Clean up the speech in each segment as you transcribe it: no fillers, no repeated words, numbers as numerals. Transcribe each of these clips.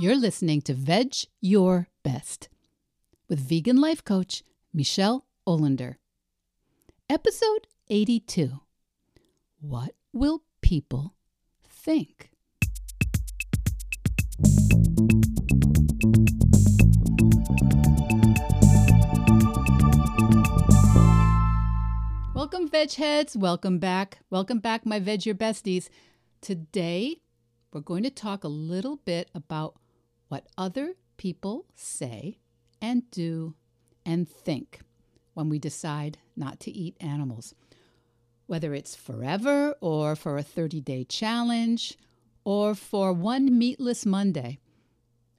You're listening to Veg Your Best with vegan life coach Michelle Olender. Episode 82. What will people think? Welcome, veg heads. Welcome back. Welcome back, my Veg Your Besties. Today, we're going to talk a little bit about what other people say and do and think when we decide not to eat animals. Whether it's forever or for a 30-day challenge or for one meatless Monday.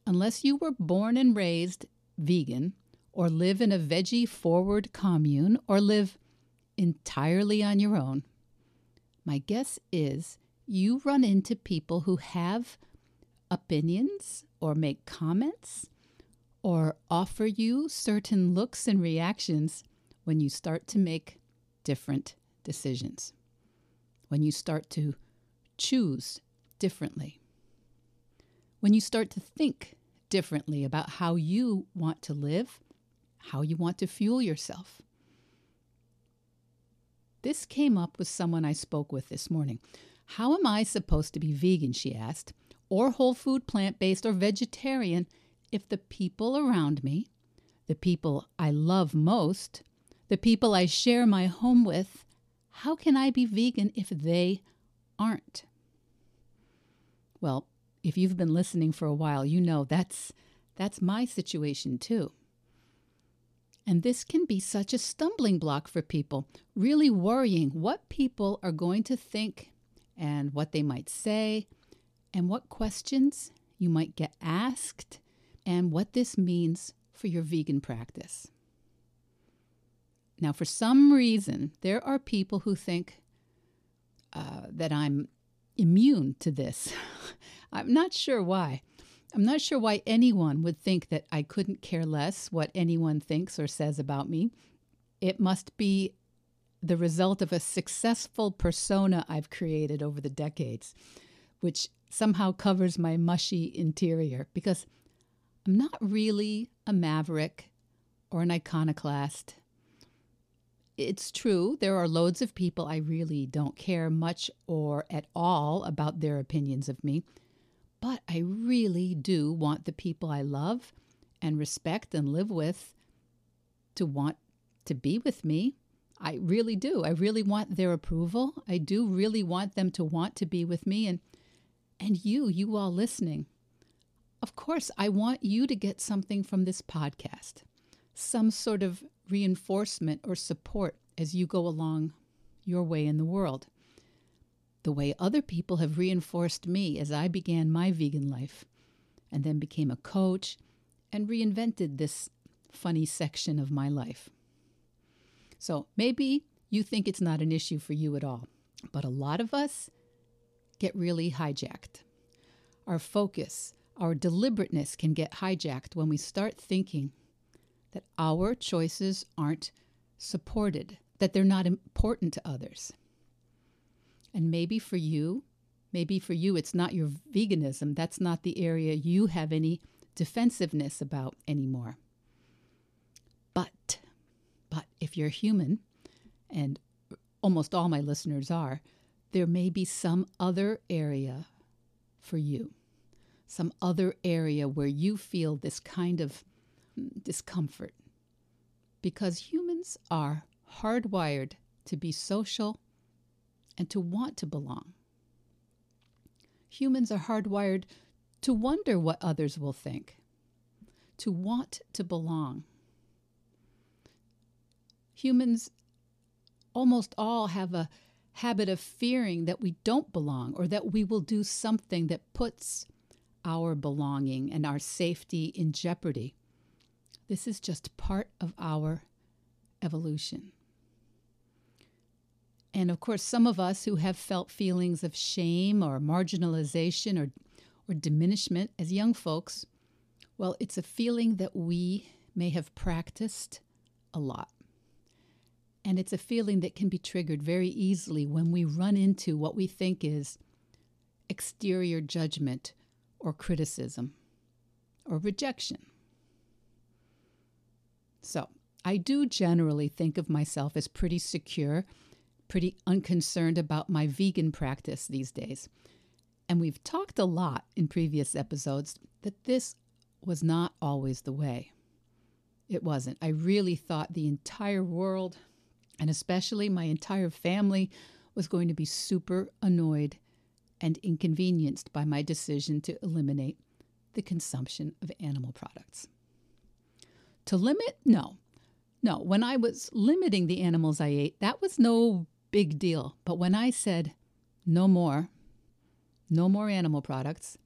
Unless you were born and raised vegan or live in a veggie-forward commune or live entirely on your own, my guess is you run into people who have opinions or make comments or offer you certain looks and reactions when you start to make different decisions, when you start to choose differently, when you start to think differently about how you want to live, how you want to fuel yourself. This came up with someone I spoke with this morning. How am I supposed to be vegan, she asked, or whole food, plant-based, or vegetarian if the people around me, the people I love most, the people I share my home with, how can I be vegan if they aren't? Well, if you've been listening for a while, you know that's my situation too. And this can be such a stumbling block for people, really worrying what people are going to think and what they might say, and what questions you might get asked, and what this means for your vegan practice. Now, for some reason, there are people who think that I'm immune to this. I'm not sure why. I'm not sure why anyone would think that I couldn't care less what anyone thinks or says about me. It must be the result of a successful persona I've created over the decades, which somehow covers my mushy interior, because I'm not really a maverick or an iconoclast. It's true, there are loads of people I really don't care much or at all about their opinions of me, but I really do want the people I love and respect and live with to want to be with me. I really do. I really want their approval. I do really want them to want to be with me. And you all listening, of course, I want you to get something from this podcast, some sort of reinforcement or support as you go along your way in the world, the way other people have reinforced me as I began my vegan life and then became a coach and reinvented this funny section of my life. So maybe you think it's not an issue for you at all, but a lot of us get really hijacked. Our focus, our deliberateness can get hijacked when we start thinking that our choices aren't supported, that they're not important to others. And maybe for you it's not your veganism, that's not the area you have any defensiveness about anymore. But if you're human, and almost all my listeners are, there may be some other area for you, some other area where you feel this kind of discomfort. Because humans are hardwired to be social and to want to belong. Humans are hardwired to wonder what others will think, to want to belong. Humans almost all have a habit of fearing that we don't belong or that we will do something that puts our belonging and our safety in jeopardy. This is just part of our evolution. And of course, some of us who have felt feelings of shame or marginalization or diminishment as young folks, well, it's a feeling that we may have practiced a lot. And it's a feeling that can be triggered very easily when we run into what we think is exterior judgment or criticism or rejection. So I do generally think of myself as pretty secure, pretty unconcerned about my vegan practice these days. And we've talked a lot in previous episodes that this was not always the way. It wasn't. I really thought the entire world, and especially my entire family, was going to be super annoyed and inconvenienced by my decision to eliminate the consumption of animal products. To limit? No. No, when I was limiting the animals I ate, that was no big deal. But when I said, no more animal products,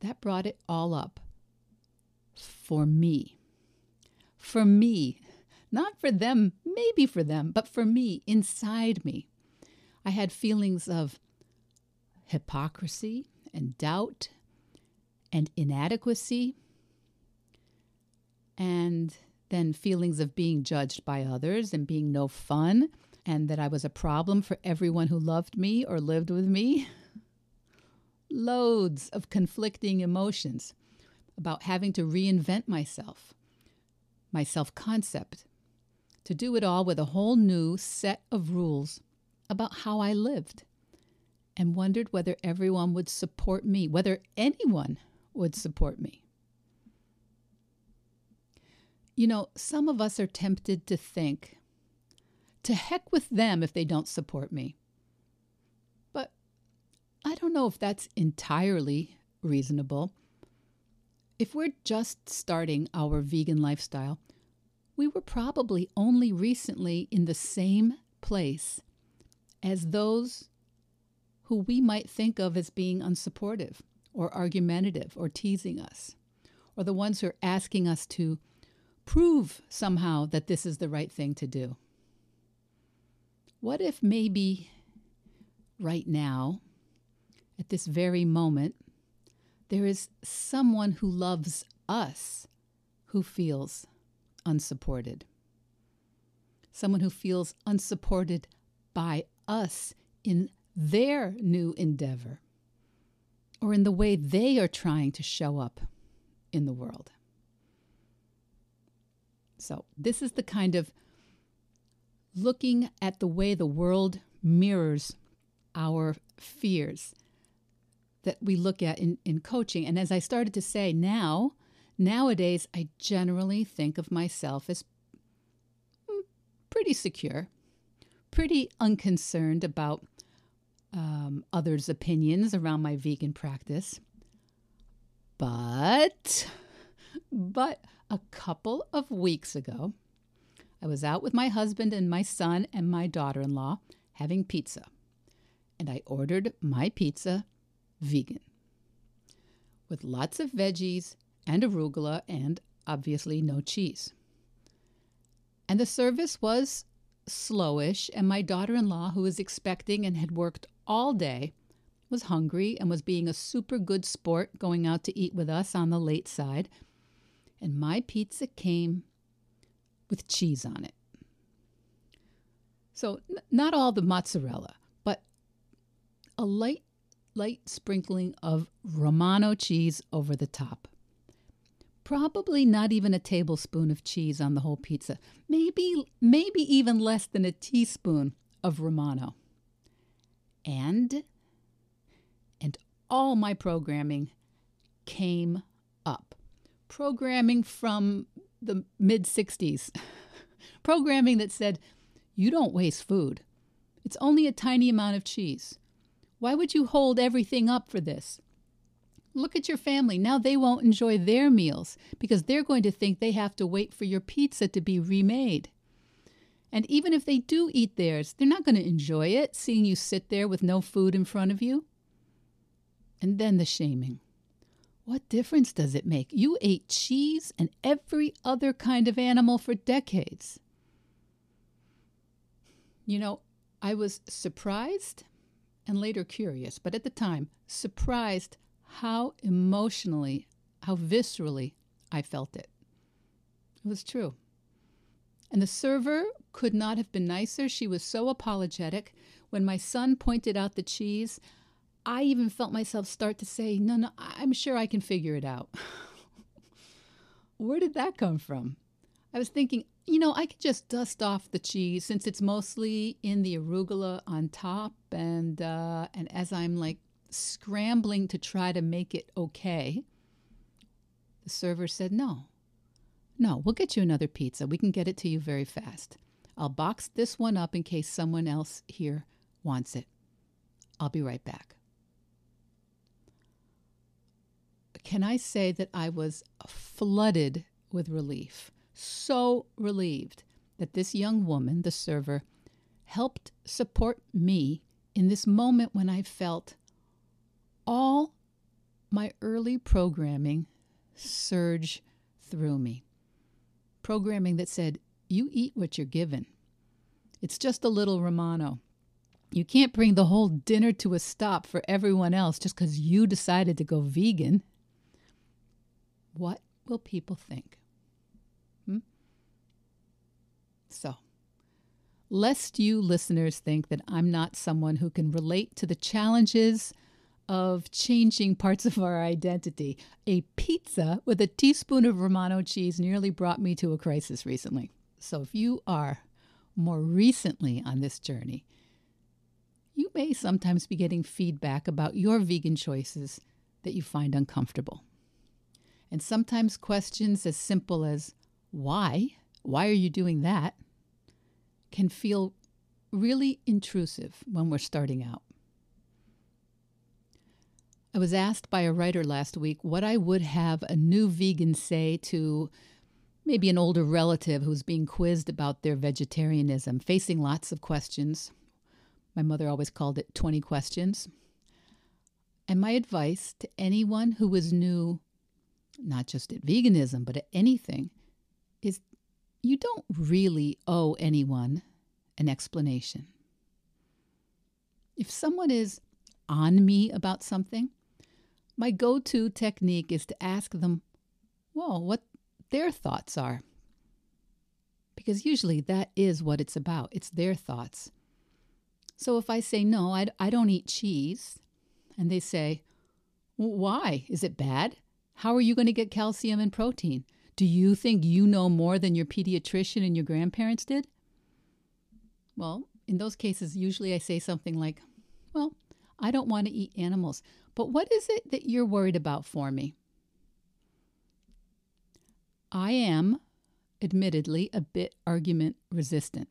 that brought it all up for me. For me, not for them, maybe for them, but for me, inside me. I had feelings of hypocrisy and doubt and inadequacy, and then feelings of being judged by others and being no fun, and that I was a problem for everyone who loved me or lived with me. Loads of conflicting emotions about having to reinvent myself, my self-concept, to do it all with a whole new set of rules about how I lived, and wondered whether everyone would support me, whether anyone would support me. You know, some of us are tempted to think, to heck with them if they don't support me. But I don't know if that's entirely reasonable. If we're just starting our vegan lifestyle, we were probably only recently in the same place as those who we might think of as being unsupportive or argumentative or teasing us, or the ones who are asking us to prove somehow that this is the right thing to do. What if maybe right now, at this very moment, there is someone who loves us who feels unsupported? Someone who feels unsupported by us in their new endeavor, or in the way they are trying to show up in the world. So this is the kind of looking at the way the world mirrors our fears that we look at in coaching. And as I started to say, nowadays, I generally think of myself as pretty secure, pretty unconcerned about others' opinions around my vegan practice. But a couple of weeks ago, I was out with my husband and my son and my daughter-in-law having pizza, and I ordered my pizza vegan with lots of veggies and arugula and obviously no cheese. And the service was slowish, and my daughter-in-law, who was expecting and had worked all day, was hungry and was being a super good sport, going out to eat with us on the late side. And my pizza came with cheese on it. So not all the mozzarella, but a light sprinkling of Romano cheese over the top. Probably not even a tablespoon of cheese on the whole pizza. Maybe even less than a teaspoon of Romano. And all my programming came up. Programming from the mid-'60s. Programming that said, you don't waste food. It's only a tiny amount of cheese. Why would you hold everything up for this? Look at your family. Now they won't enjoy their meals because they're going to think they have to wait for your pizza to be remade. And even if they do eat theirs, they're not going to enjoy it, seeing you sit there with no food in front of you. And then the shaming. What difference does it make? You ate cheese and every other kind of animal for decades. You know, I was surprised and later curious, but at the time, surprised how emotionally, how viscerally I felt it. It was true. And the server could not have been nicer. She was so apologetic. When my son pointed out the cheese, I even felt myself start to say, no, I'm sure I can figure it out. Where did that come from? I was thinking, you know, I could just dust off the cheese since it's mostly in the arugula on top. And as I'm like scrambling to try to make it okay, the server said, no, we'll get you another pizza. We can get it to you very fast. I'll box this one up in case someone else here wants it. I'll be right back. Can I say that I was flooded with relief? So relieved that this young woman, the server, helped support me in this moment when I felt all my early programming surge through me. Programming that said, you eat what you're given. It's just a little Romano. You can't bring the whole dinner to a stop for everyone else just because you decided to go vegan. What will people think? So, lest you listeners think that I'm not someone who can relate to the challenges of changing parts of our identity, a pizza with a teaspoon of Romano cheese nearly brought me to a crisis recently. So if you are more recently on this journey, you may sometimes be getting feedback about your vegan choices that you find uncomfortable. And sometimes questions as simple as, why are you doing that, can feel really intrusive when we're starting out. I was asked by a writer last week what I would have a new vegan say to maybe an older relative who's being quizzed about their vegetarianism, facing lots of questions. My mother always called it 20 questions. And my advice to anyone who is new, not just at veganism, but at anything, is you don't really owe anyone an explanation. If someone is on me about something, my go-to technique is to ask them, what their thoughts are. Because usually that is what it's about. It's their thoughts. So if I say, no, I don't eat cheese, and they say, why? Is it bad? How are you going to get calcium and protein? Do you think you know more than your pediatrician and your grandparents did? Well, in those cases, usually I say something like, I don't want to eat animals, but what is it that you're worried about for me? I am, admittedly, a bit argument resistant.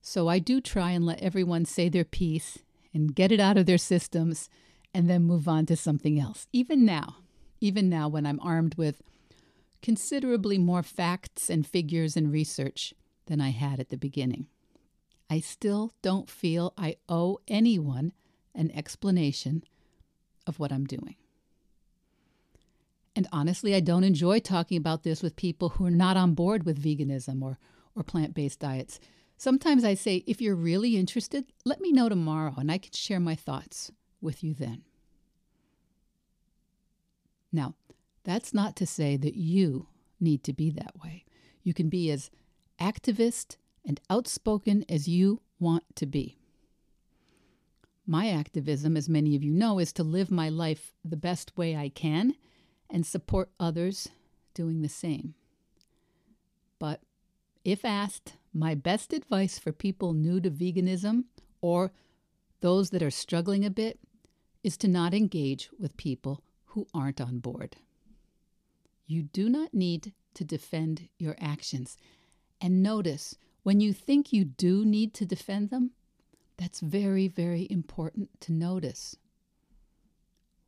So I do try and let everyone say their piece and get it out of their systems and then move on to something else. Even now when I'm armed with considerably more facts and figures and research than I had at the beginning, I still don't feel I owe anyone an explanation of what I'm doing. And honestly, I don't enjoy talking about this with people who are not on board with veganism or plant-based diets. Sometimes I say, if you're really interested, let me know tomorrow and I can share my thoughts with you then. Now, that's not to say that you need to be that way. You can be as activist and outspoken as you want to be. My activism, as many of you know, is to live my life the best way I can and support others doing the same. But if asked, my best advice for people new to veganism or those that are struggling a bit is to not engage with people who aren't on board. You do not need to defend your actions. And notice, when you think you do need to defend them, that's very, very important to notice.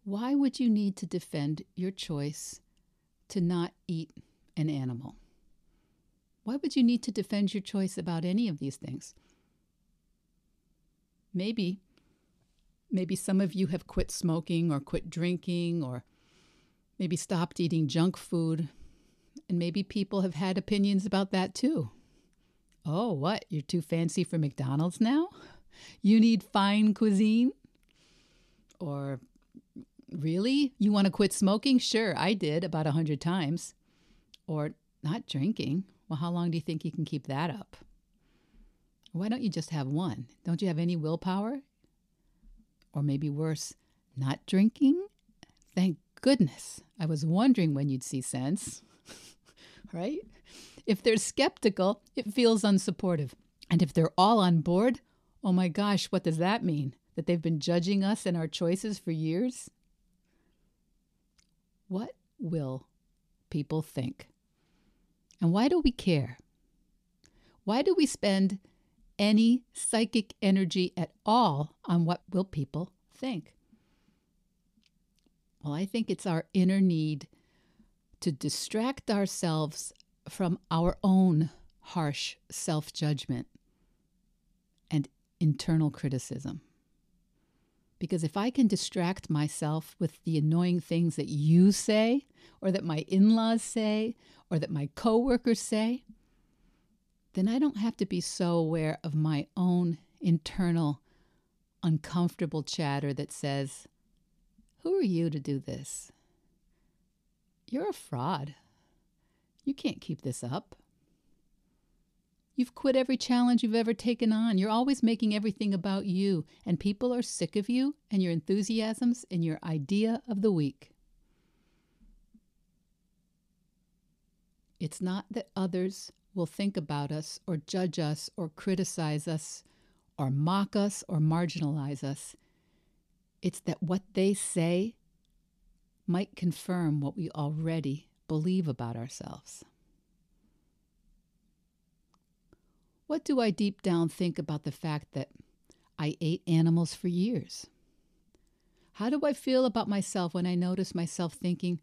Why would you need to defend your choice to not eat an animal? Why would you need to defend your choice about any of these things? Maybe some of you have quit smoking or quit drinking or maybe stopped eating junk food, and maybe people have had opinions about that too. Oh, what? You're too fancy for McDonald's now? You need fine cuisine? Or really? You want to quit smoking? Sure, I did about 100 times. Or not drinking? Well, how long do you think you can keep that up? Why don't you just have one? Don't you have any willpower? Or maybe worse, not drinking? Thank goodness, I was wondering when you'd see sense. right? If they're skeptical, it feels unsupportive. And if they're all on board, oh my gosh, what does that mean? That they've been judging us and our choices for years? What will people think? And why do we care? Why do we spend any psychic energy at all on what will people think? Well, I think it's our inner need to distract ourselves from our own harsh self-judgment and internal criticism. Because if I can distract myself with the annoying things that you say, or that my in-laws say, or that my coworkers say, then I don't have to be so aware of my own internal uncomfortable chatter that says, who are you to do this? You're a fraud. You can't keep this up. You've quit every challenge you've ever taken on. You're always making everything about you, and people are sick of you and your enthusiasms and your idea of the week. It's not that others will think about us or judge us or criticize us or mock us or marginalize us. It's that what they say might confirm what we already believe about ourselves. What do I deep down think about the fact that I ate animals for years? How do I feel about myself when I notice myself thinking,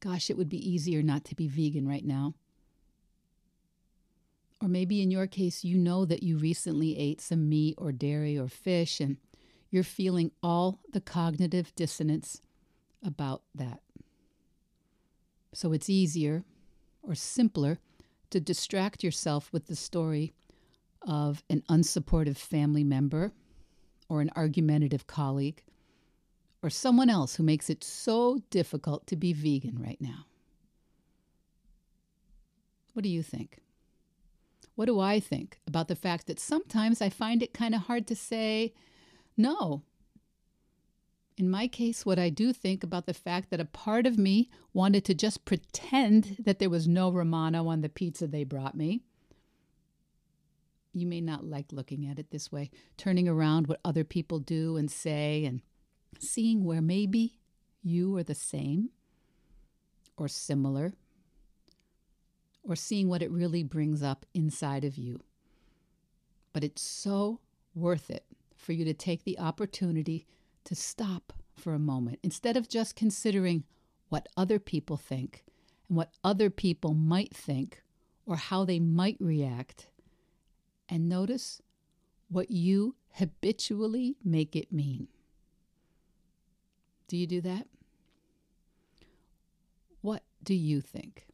gosh, it would be easier not to be vegan right now? Or maybe in your case, you know that you recently ate some meat or dairy or fish, and you're feeling all the cognitive dissonance about that. So it's easier or simpler to distract yourself with the story of an unsupportive family member or an argumentative colleague or someone else who makes it so difficult to be vegan right now. What do you think? What do I think about the fact that sometimes I find it kind of hard to say no? In my case, what I do think about the fact that a part of me wanted to just pretend that there was no Romano on the pizza they brought me. You may not like looking at it this way, turning around what other people do and say and seeing where maybe you are the same or similar, or seeing what it really brings up inside of you. But it's so worth it for you to take the opportunity to stop for a moment instead of just considering what other people think and what other people might think or how they might react. And notice what you habitually make it mean. Do you do that? What do you think?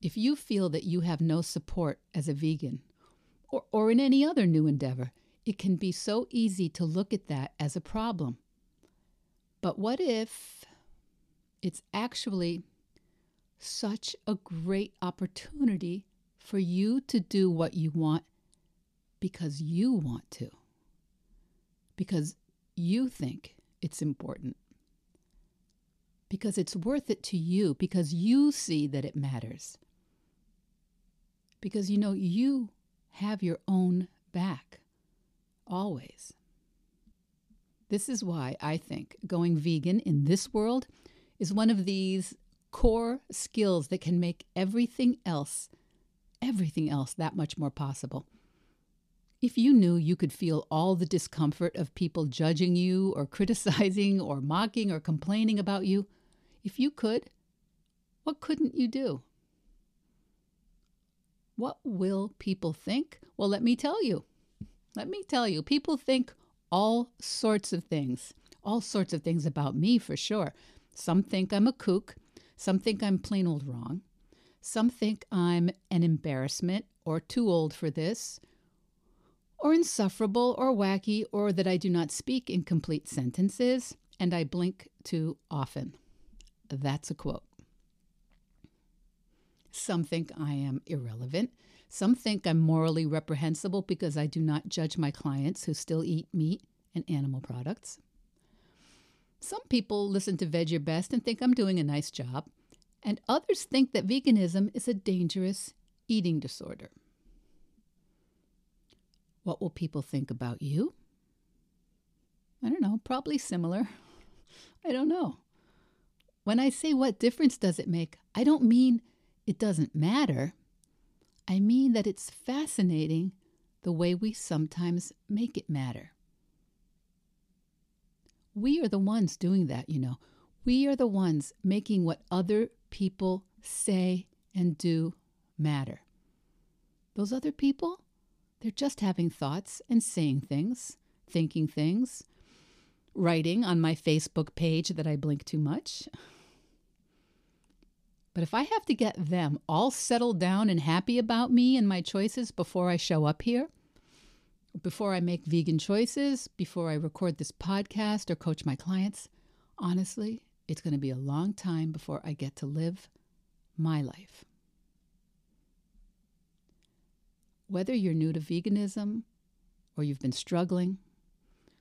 If you feel that you have no support as a vegan or in any other new endeavor, it can be so easy to look at that as a problem. But what if it's actually such a great opportunity for you to do what you want because you want to, because you think it's important, because it's worth it to you, because you see that it matters, because you know you have your own back always. This is why I think going vegan in this world is one of these core skills that can make everything else that much more possible. If you knew you could feel all the discomfort of people judging you or criticizing or mocking or complaining about you, if you could, what couldn't you do? What will people think? Well, let me tell you. Let me tell you, people think all sorts of things about me for sure. Some think I'm a kook. Some think I'm plain old wrong. Some think I'm an embarrassment or too old for this or insufferable or wacky or that I do not speak in complete sentences and I blink too often. That's a quote. Some think I am irrelevant. Some think I'm morally reprehensible because I do not judge my clients who still eat meat and animal products. Some people listen to Veg Your Best and think I'm doing a nice job. and others think that veganism is a dangerous eating disorder. What will people think about you? I don't know, probably similar. I don't know. When I say what difference does it make, I don't mean it doesn't matter. I mean that it's fascinating the way we sometimes make it matter. We are the ones doing that, you know. We are the ones making what other people say and do matter. Those other people, they're just having thoughts and saying things, thinking things, writing on my Facebook page that I blink too much. But if I have to get them all settled down and happy about me and my choices before I show up here, before I make vegan choices, before I record this podcast or coach my clients, honestly, it's going to be a long time before I get to live my life. Whether you're new to veganism or you've been struggling,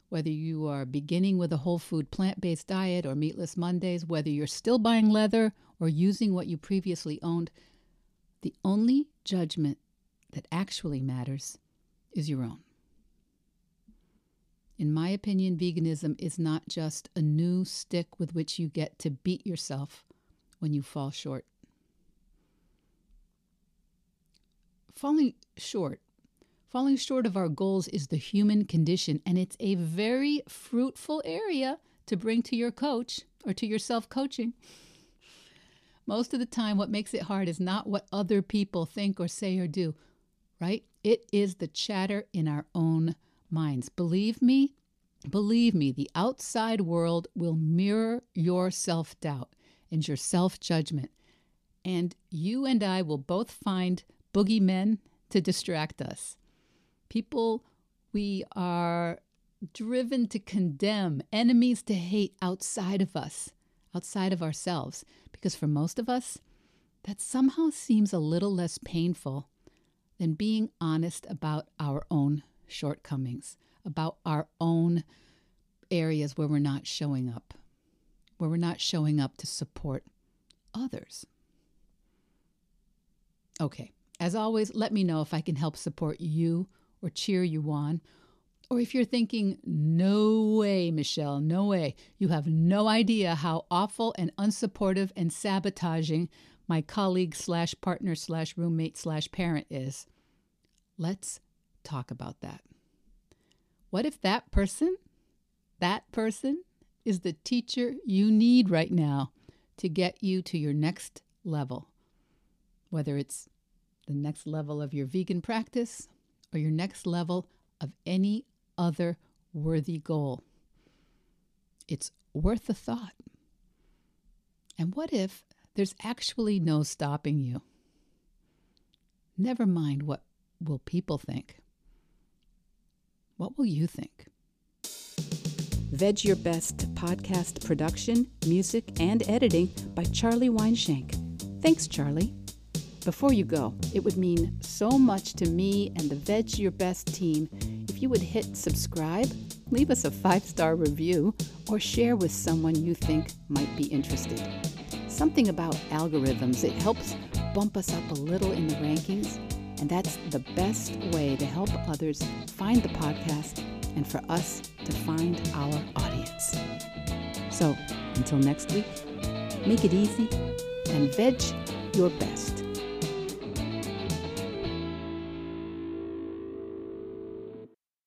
whether you are beginning with a whole food plant-based diet or meatless Mondays, whether you're still buying leather or using what you previously owned, the only judgment that actually matters is your own. In my opinion, veganism is not just a new stick with which you get to beat yourself when you fall short. Falling short of our goals is the human condition, and it's a very fruitful area to bring to your coach or to your self-coaching. Most of the time, what makes it hard is not what other people think or say or do, right? It is the chatter in our own minds. Believe me, the outside world will mirror your self-doubt and your self-judgment, and you and I will both find boogeymen to distract us. People we are driven to condemn, enemies to hate outside of us, outside of ourselves, because for most of us, that somehow seems a little less painful than being honest about our own shortcomings, about our own areas where we're not showing up, where we're not showing up to support others. Okay, as always, let me know if I can help support you or cheer you on, or if you're thinking, no way, Michelle, no way. You have no idea how awful and unsupportive and sabotaging my colleague / partner / roommate / parent is. Let's talk about that. What if that person is the teacher you need right now to get you to your next level? Whether it's the next level of your vegan practice or your next level of any other worthy goal. It's worth a thought. And what if there's actually no stopping you? Never mind what will people think. What will you think? Veg Your Best podcast production, music, and editing by Charlie Weinshank. Thanks, Charlie. Before you go, it would mean so much to me and the Veg Your Best team if you would hit subscribe, leave us a 5-star review, or share with someone you think might be interested. Something about algorithms, it helps bump us up a little in the rankings. And that's the best way to help others find the podcast and for us to find our audience. So, until next week, make it easy and veg your best.